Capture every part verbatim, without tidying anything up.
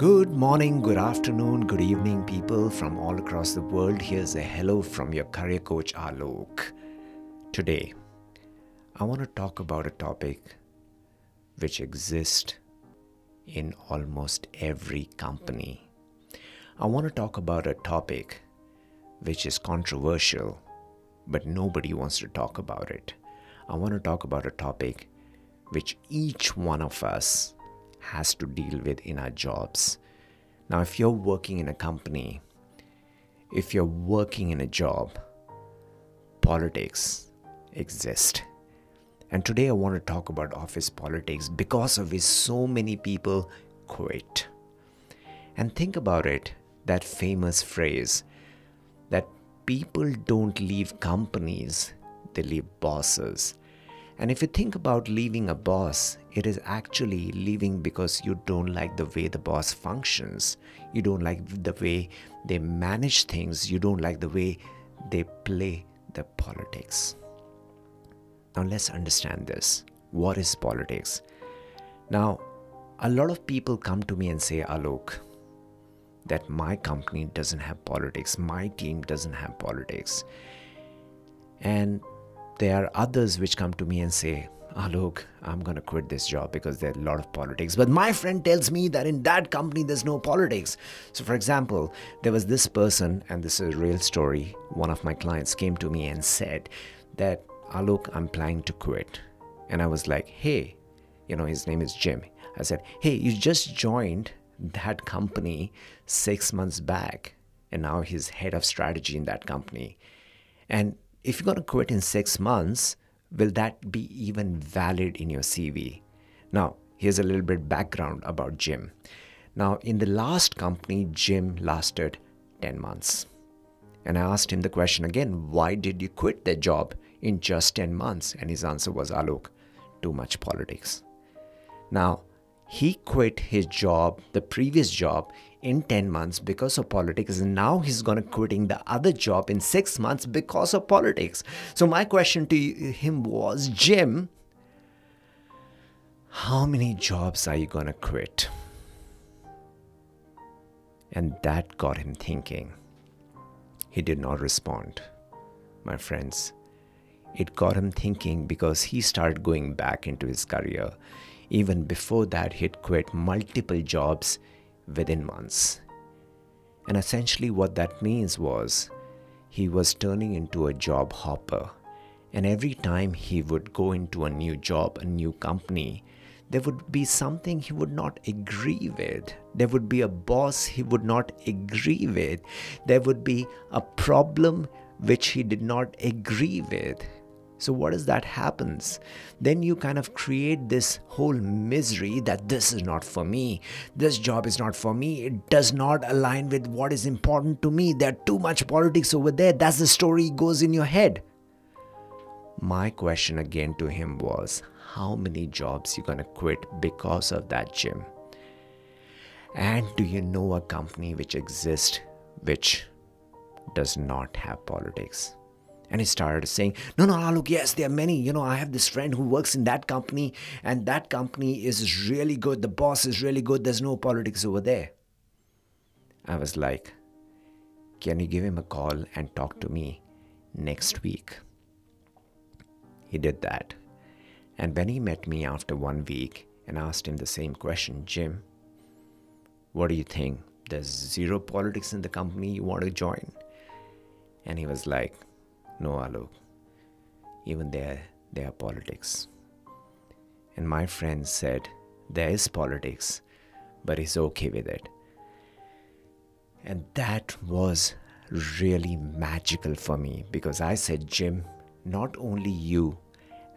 Good morning, good afternoon, good evening, people from all across the world. Here's a hello from your career coach Alok. Today, I want to talk about a topic which exists in almost every company. I want to talk about a topic which is controversial, but nobody wants to talk about it. I want to talk about a topic which each one of us has to deal with in our jobs. Now, if you're working in a company, if you're working in a job, politics exist. And today I want to talk about office politics, because of which so many people quit. And think about it, that famous phrase that people don't leave companies, they leave bosses. And if you think about leaving a boss, it is actually leaving because you don't like the way the boss functions. You don't like the way they manage things. You don't like the way they play the politics. Now let's understand this. What is politics? Now, a lot of people come to me and say, Alok, that my company doesn't have politics. My team doesn't have politics. And there are others which come to me and say, Alok, I'm going to quit this job because there's a lot of politics. But my friend tells me that in that company, there's no politics. So for example, there was this person, and this is a real story. One of my clients came to me and said that, Alok, I'm planning to quit. And I was like, hey, you know, his name is Jim. I said, hey, you just joined that company six months back. And now he's head of strategy in that company. And if you're going to quit in six months, will that be even valid in your C V? Now, here's a little bit background about Jim. Now, in the last company, Jim lasted ten months. And I asked him the question again, why did you quit the job in just ten months? And his answer was, Alok, too much politics. Now, he quit his job, the previous job, in ten months because of politics. And now he's going to quitting the other job in six months because of politics. So my question to him was, Jim, how many jobs are you going to quit? And that got him thinking. He did not respond, my friends. It got him thinking because he started going back into his career. Even before that, he'd quit multiple jobs within months. And essentially what that means was he was turning into a job hopper. And every time he would go into a new job, a new company, there would be something he would not agree with. There would be a boss he would not agree with. There would be a problem which he did not agree with. So what does that happens? Then you kind of create this whole misery that this is not for me. This job is not for me. It does not align with what is important to me. There's too much politics over there. That's the story goes in your head. My question again to him was, how many jobs you're going to quit because of that, Jim? And do you know a company which exists which does not have politics? And he started saying, no, no, Alok, yes, there are many. You know, I have this friend who works in that company, and that company is really good. The boss is really good. There's no politics over there. I was like, can you give him a call and talk to me next week? He did that. And when he met me after one week and asked him the same question, Jim, what do you think? There's zero politics in the company you want to join? And he was like, no, Alok, even there, there are politics. And my friend said, there is politics, but he's okay with it. And that was really magical for me, because I said, Jim, not only you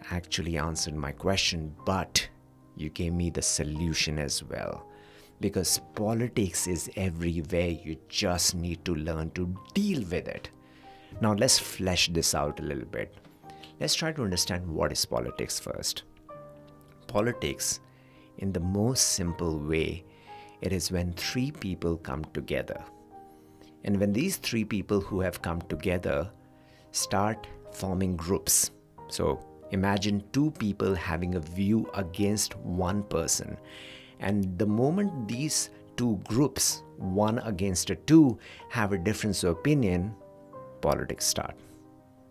actually answered my question, but you gave me the solution as well. Because politics is everywhere, you just need to learn to deal with it. Now let's flesh this out a little bit. Let's try to understand what is politics first. Politics, in the most simple way, it is when three people come together. And when these three people who have come together start forming groups. So imagine two people having a view against one person. And the moment these two groups, one against a two, have a difference of opinion, politics start.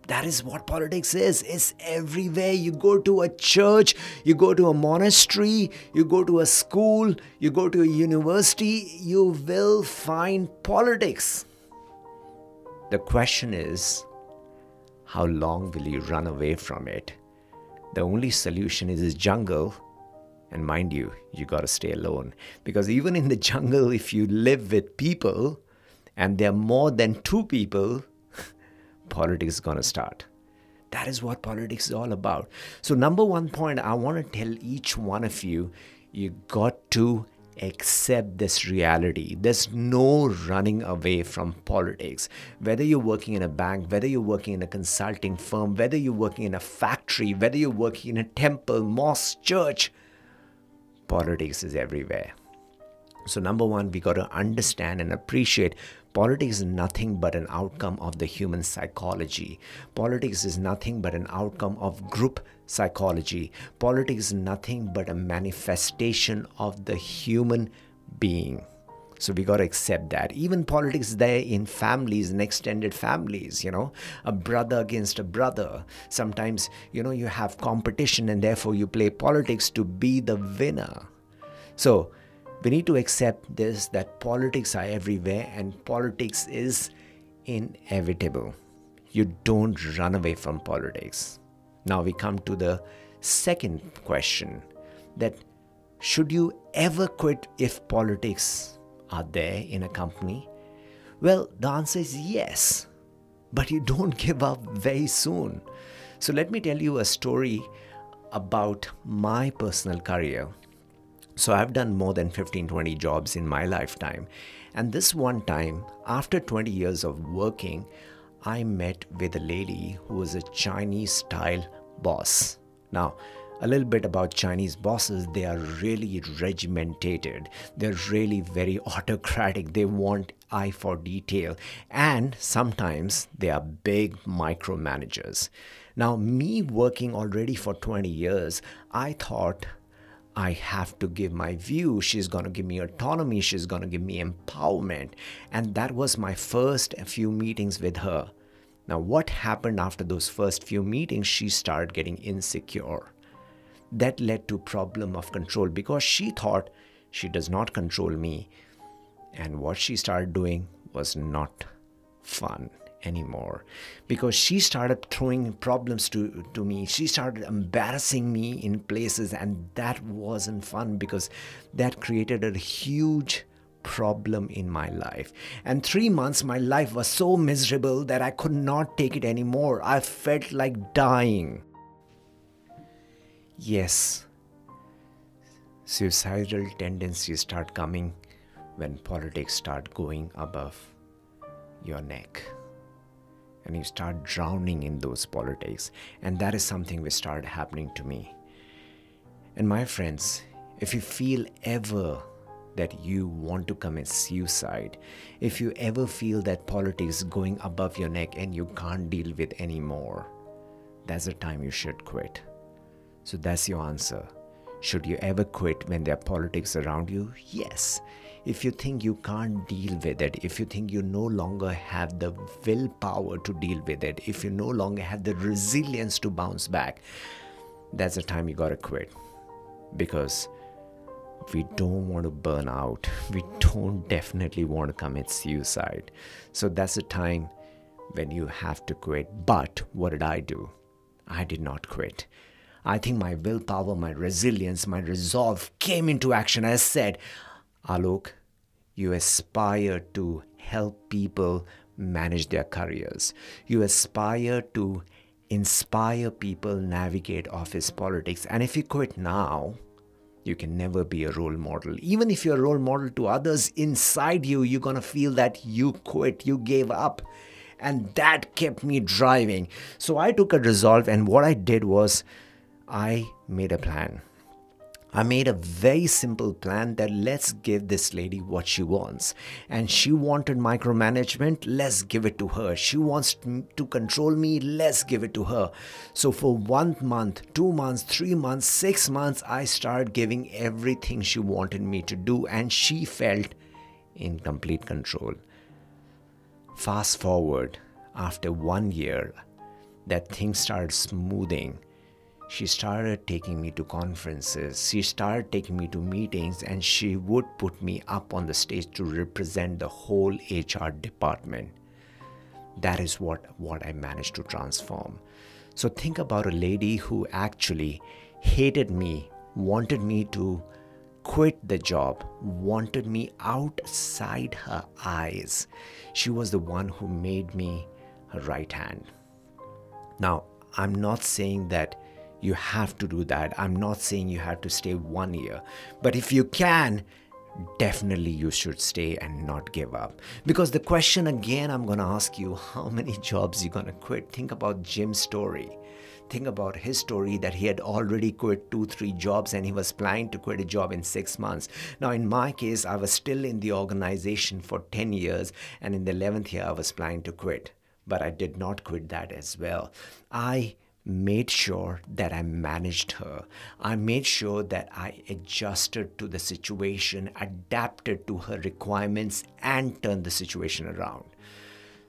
That is what politics is. It's everywhere. You go to a church, you go to a monastery, you go to a school, you go to a university, you will find politics. The question is, how long will you run away from it? The only solution is this jungle. And mind you, you got to stay alone. Because even in the jungle, if you live with people and there are more than two people, politics is going to start. That is what politics is all about. So number one point, I want to tell each one of you, you got to accept this reality. There's no running away from politics. Whether you're working in a bank, whether you're working in a consulting firm, whether you're working in a factory, whether you're working in a temple, mosque, church, politics is everywhere. So number one, we got to understand and appreciate politics is nothing but an outcome of the human psychology. Politics is nothing but an outcome of group psychology. Politics is nothing but a manifestation of the human being. So we got to accept that. Even politics is there in families, in extended families, you know, a brother against a brother. Sometimes, you know, you have competition and therefore you play politics to be the winner. So we need to accept this, that politics are everywhere and politics is inevitable. You don't run away from politics. Now we come to the second question, that should you ever quit if politics are there in a company? Well, the answer is yes, but you don't give up very soon. So let me tell you a story about my personal career. So I've done more than fifteen, twenty jobs in my lifetime. And this one time, after twenty years of working, I met with a lady who was a Chinese-style boss. Now, a little bit about Chinese bosses, they are really regimentated. They're really very autocratic. They want eye for detail. And sometimes they are big micromanagers. Now, me working already for twenty years, I thought, I have to give my view. She's going to give me autonomy. She's going to give me empowerment. And that was my first few meetings with her. Now, what happened after those first few meetings? She started getting insecure. That led to problem of control because she thought she does not control me. And what she started doing was not fun anymore, because she started throwing problems to, to me. She started embarrassing me in places, and that wasn't fun because that created a huge problem in my life. And three months, my life was so miserable that I could not take it anymore. I felt like dying. Yes, suicidal tendencies start coming when politics start going above your neck. And you start drowning in those politics. And that is something which started happening to me. And my friends, if you feel ever that you want to commit suicide, if you ever feel that politics is going above your neck and you can't deal with anymore, that's the time you should quit. So that's your answer. Should you ever quit when there are politics around you? Yes. If you think you can't deal with it, if you think you no longer have the willpower to deal with it, if you no longer have the resilience to bounce back, that's the time you gotta quit. Because we don't want to burn out. We don't definitely want to commit suicide. So that's the time when you have to quit. But what did I do? I did not quit. I think my willpower, my resilience, my resolve came into action. I said, Alok, you aspire to help people manage their careers. You aspire to inspire people navigate office politics. And if you quit now, you can never be a role model. Even if you're a role model to others, inside you, you're going to feel that you quit, you gave up. And that kept me driving. So I took a resolve, and what I did was I made a plan. I made a very simple plan that let's give this lady what she wants. And she wanted micromanagement, let's give it to her. She wants to control me, let's give it to her. So for one month, two months, three months, six months, I started giving everything she wanted me to do, and she felt in complete control. Fast forward, after one year, that thing started smoothing. She started taking me to conferences, she started taking me to meetings, and she would put me up on the stage to represent the whole H R department. That is what, what I managed to transform. So think about a lady who actually hated me, wanted me to quit the job, wanted me outside her eyes. She was the one who made me her right hand. Now, I'm not saying that you have to do that. I'm not saying you have to stay one year. But if you can, definitely you should stay and not give up. Because the question again I'm going to ask you, how many jobs are you going to quit? Think about Jim's story. Think about his story that he had already quit two, three jobs and he was planning to quit a job in six months. Now, in my case, I was still in the organization for ten years, and in the eleventh year, I was planning to quit. But I did not quit that as well. I made sure that I managed her. I made sure that I adjusted to the situation, adapted to her requirements, and turned the situation around.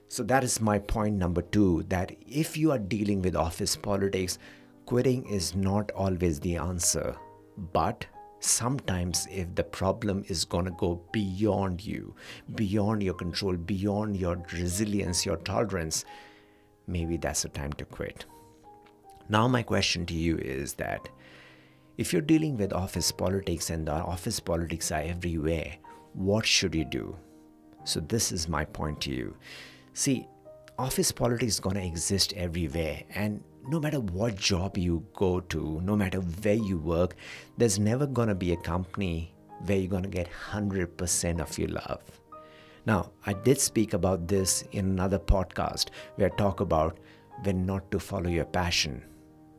So that is my point number two, that if you are dealing with office politics, quitting is not always the answer. But sometimes if the problem is going to go beyond you, beyond your control, beyond your resilience, your tolerance, maybe that's the time to quit. Now my question to you is that if you're dealing with office politics and the office politics are everywhere, what should you do? So this is my point to you. See, office politics is going to exist everywhere, and no matter what job you go to, no matter where you work, there's never going to be a company where you're going to get one hundred percent of your love. Now, I did speak about this in another podcast where I talk about when not to follow your passion.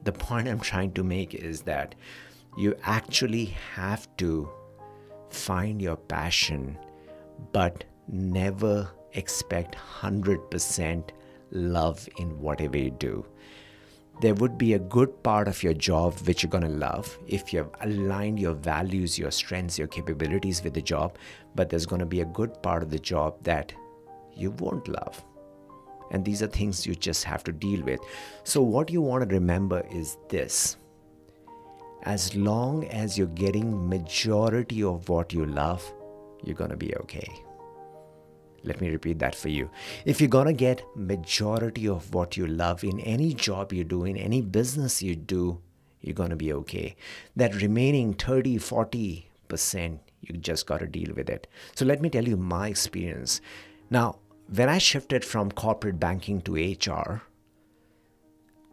The point I'm trying to make is that you actually have to find your passion, but never expect one hundred percent love in whatever you do. There would be a good part of your job which you're going to love if you have aligned your values, your strengths, your capabilities with the job, but there's going to be a good part of the job that you won't love. And these are things you just have to deal with. So what you want to remember is this. As long as you're getting majority of what you love, you're going to be okay. Let me repeat that for you. If you're going to get majority of what you love in any job you do, in any business you do, you're going to be okay. That remaining thirty, forty percent, you just got to deal with it. So let me tell you my experience. Now, when I shifted from corporate banking to H R,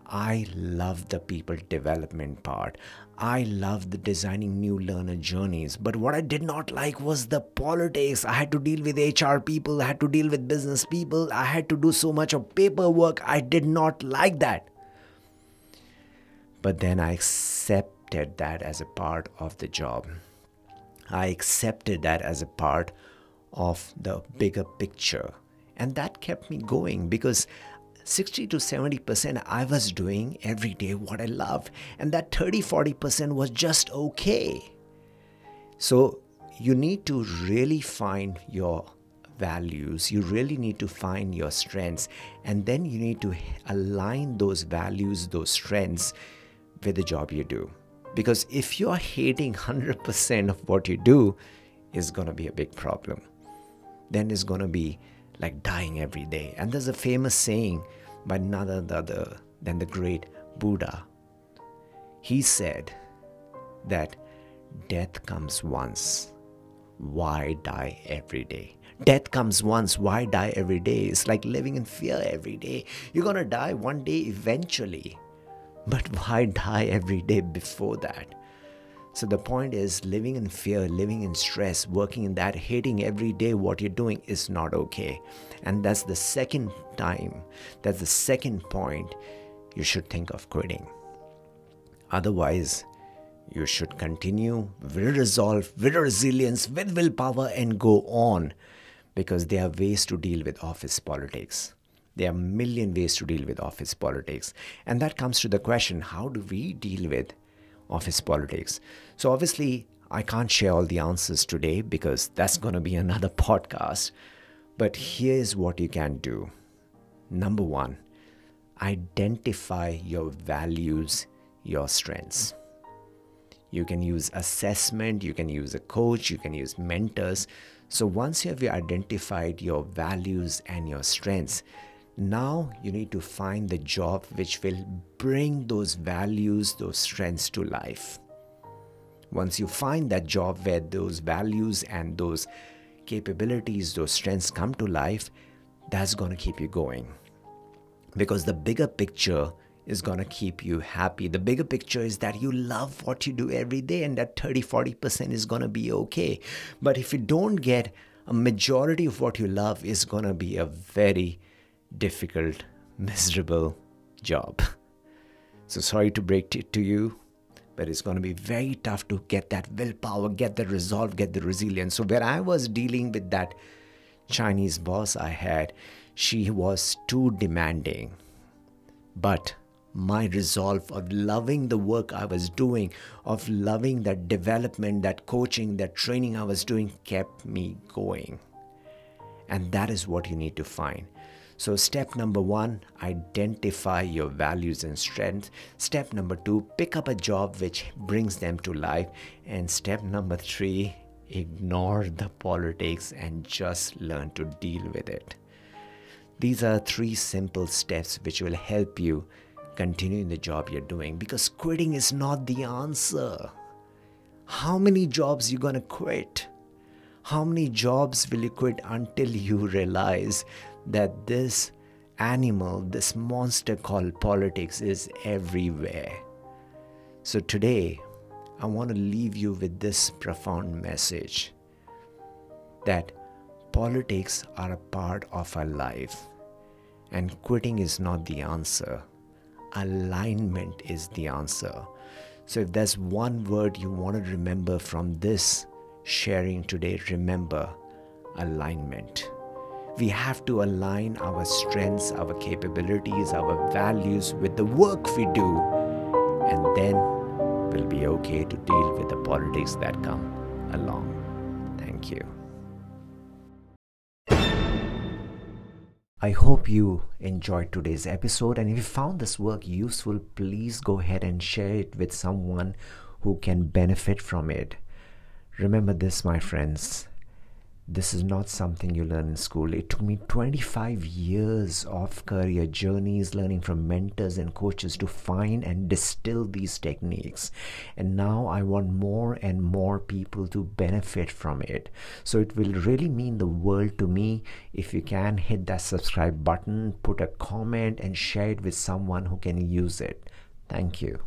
I love the people development part. I love the designing new learner journeys. But what I did not like was the politics. I had to deal with H R people. I had to deal with business people. I had to do so much of paperwork. I did not like that. But then I accepted that as a part of the job. I accepted that as a part of the bigger picture. And that kept me going because sixty to seventy percent I was doing every day what I love, and that thirty, forty percent was just okay. So you need to really find your values, you really need to find your strengths, and then you need to align those values, those strengths with the job you do. Because if you're hating one hundred percent of what you do, it's going to be a big problem. Then it's going to be like dying every day. And there's a famous saying by none other than the great Buddha. He said that death comes once, why die every day? Death comes once, why die every day? It's like living in fear every day. You're gonna die one day eventually, but why die every day before that? So the point is, living in fear, living in stress, working in that, hating every day what you're doing is not okay. And that's the second time, that's the second point you should think of quitting. Otherwise, you should continue with resolve, with resilience, with willpower, and go on. Because there are ways to deal with office politics. There are a million ways to deal with office politics. And that comes to the question, how do we deal with office politics? So obviously I can't share all the answers today because that's going to be another podcast. But here's what you can do. Number one, identify your values, your strengths. You can use assessment, you can use a coach, you can use mentors. So once you have identified your values and your strengths, now you need to find the job which will bring those values, those strengths to life. Once you find that job where those values and those capabilities, those strengths come to life, that's going to keep you going. Because the bigger picture is going to keep you happy. The bigger picture is that you love what you do every day, and that thirty to forty percent is going to be okay. But if you don't get a majority of what you love, it's going to be a very difficult, miserable job. So sorry to break it to you, but it's going to be very tough to get that willpower, get the resolve, get the resilience. So when I was dealing with that Chinese boss I had, she was too demanding. But my resolve of loving the work I was doing, of loving that development, that coaching, that training I was doing kept me going. And that is what you need to find. So step number one, identify your values and strengths. Step number two, pick up a job which brings them to life. And step number three, ignore the politics and just learn to deal with it. These are three simple steps which will help you continue in the job you're doing, because quitting is not the answer. How many jobs are you going to quit? How many jobs will you quit until you realize that this animal, this monster called politics is everywhere? So today, I want to leave you with this profound message that politics are a part of our life, and quitting is not the answer. Alignment is the answer. So if there's one word you want to remember from this sharing today, remember alignment. We have to align our strengths, our capabilities, our values with the work we do, and then we'll be okay to deal with the politics that come along. Thank you. I hope you enjoyed today's episode, and if you found this work useful, please go ahead and share it with someone who can benefit from it. Remember this, my friends, this is not something you learn in school. It took me twenty-five years of career journeys, learning from mentors and coaches to find and distill these techniques. And now I want more and more people to benefit from it. So it will really mean the world to me if you can hit that subscribe button, put a comment, and share it with someone who can use it. Thank you.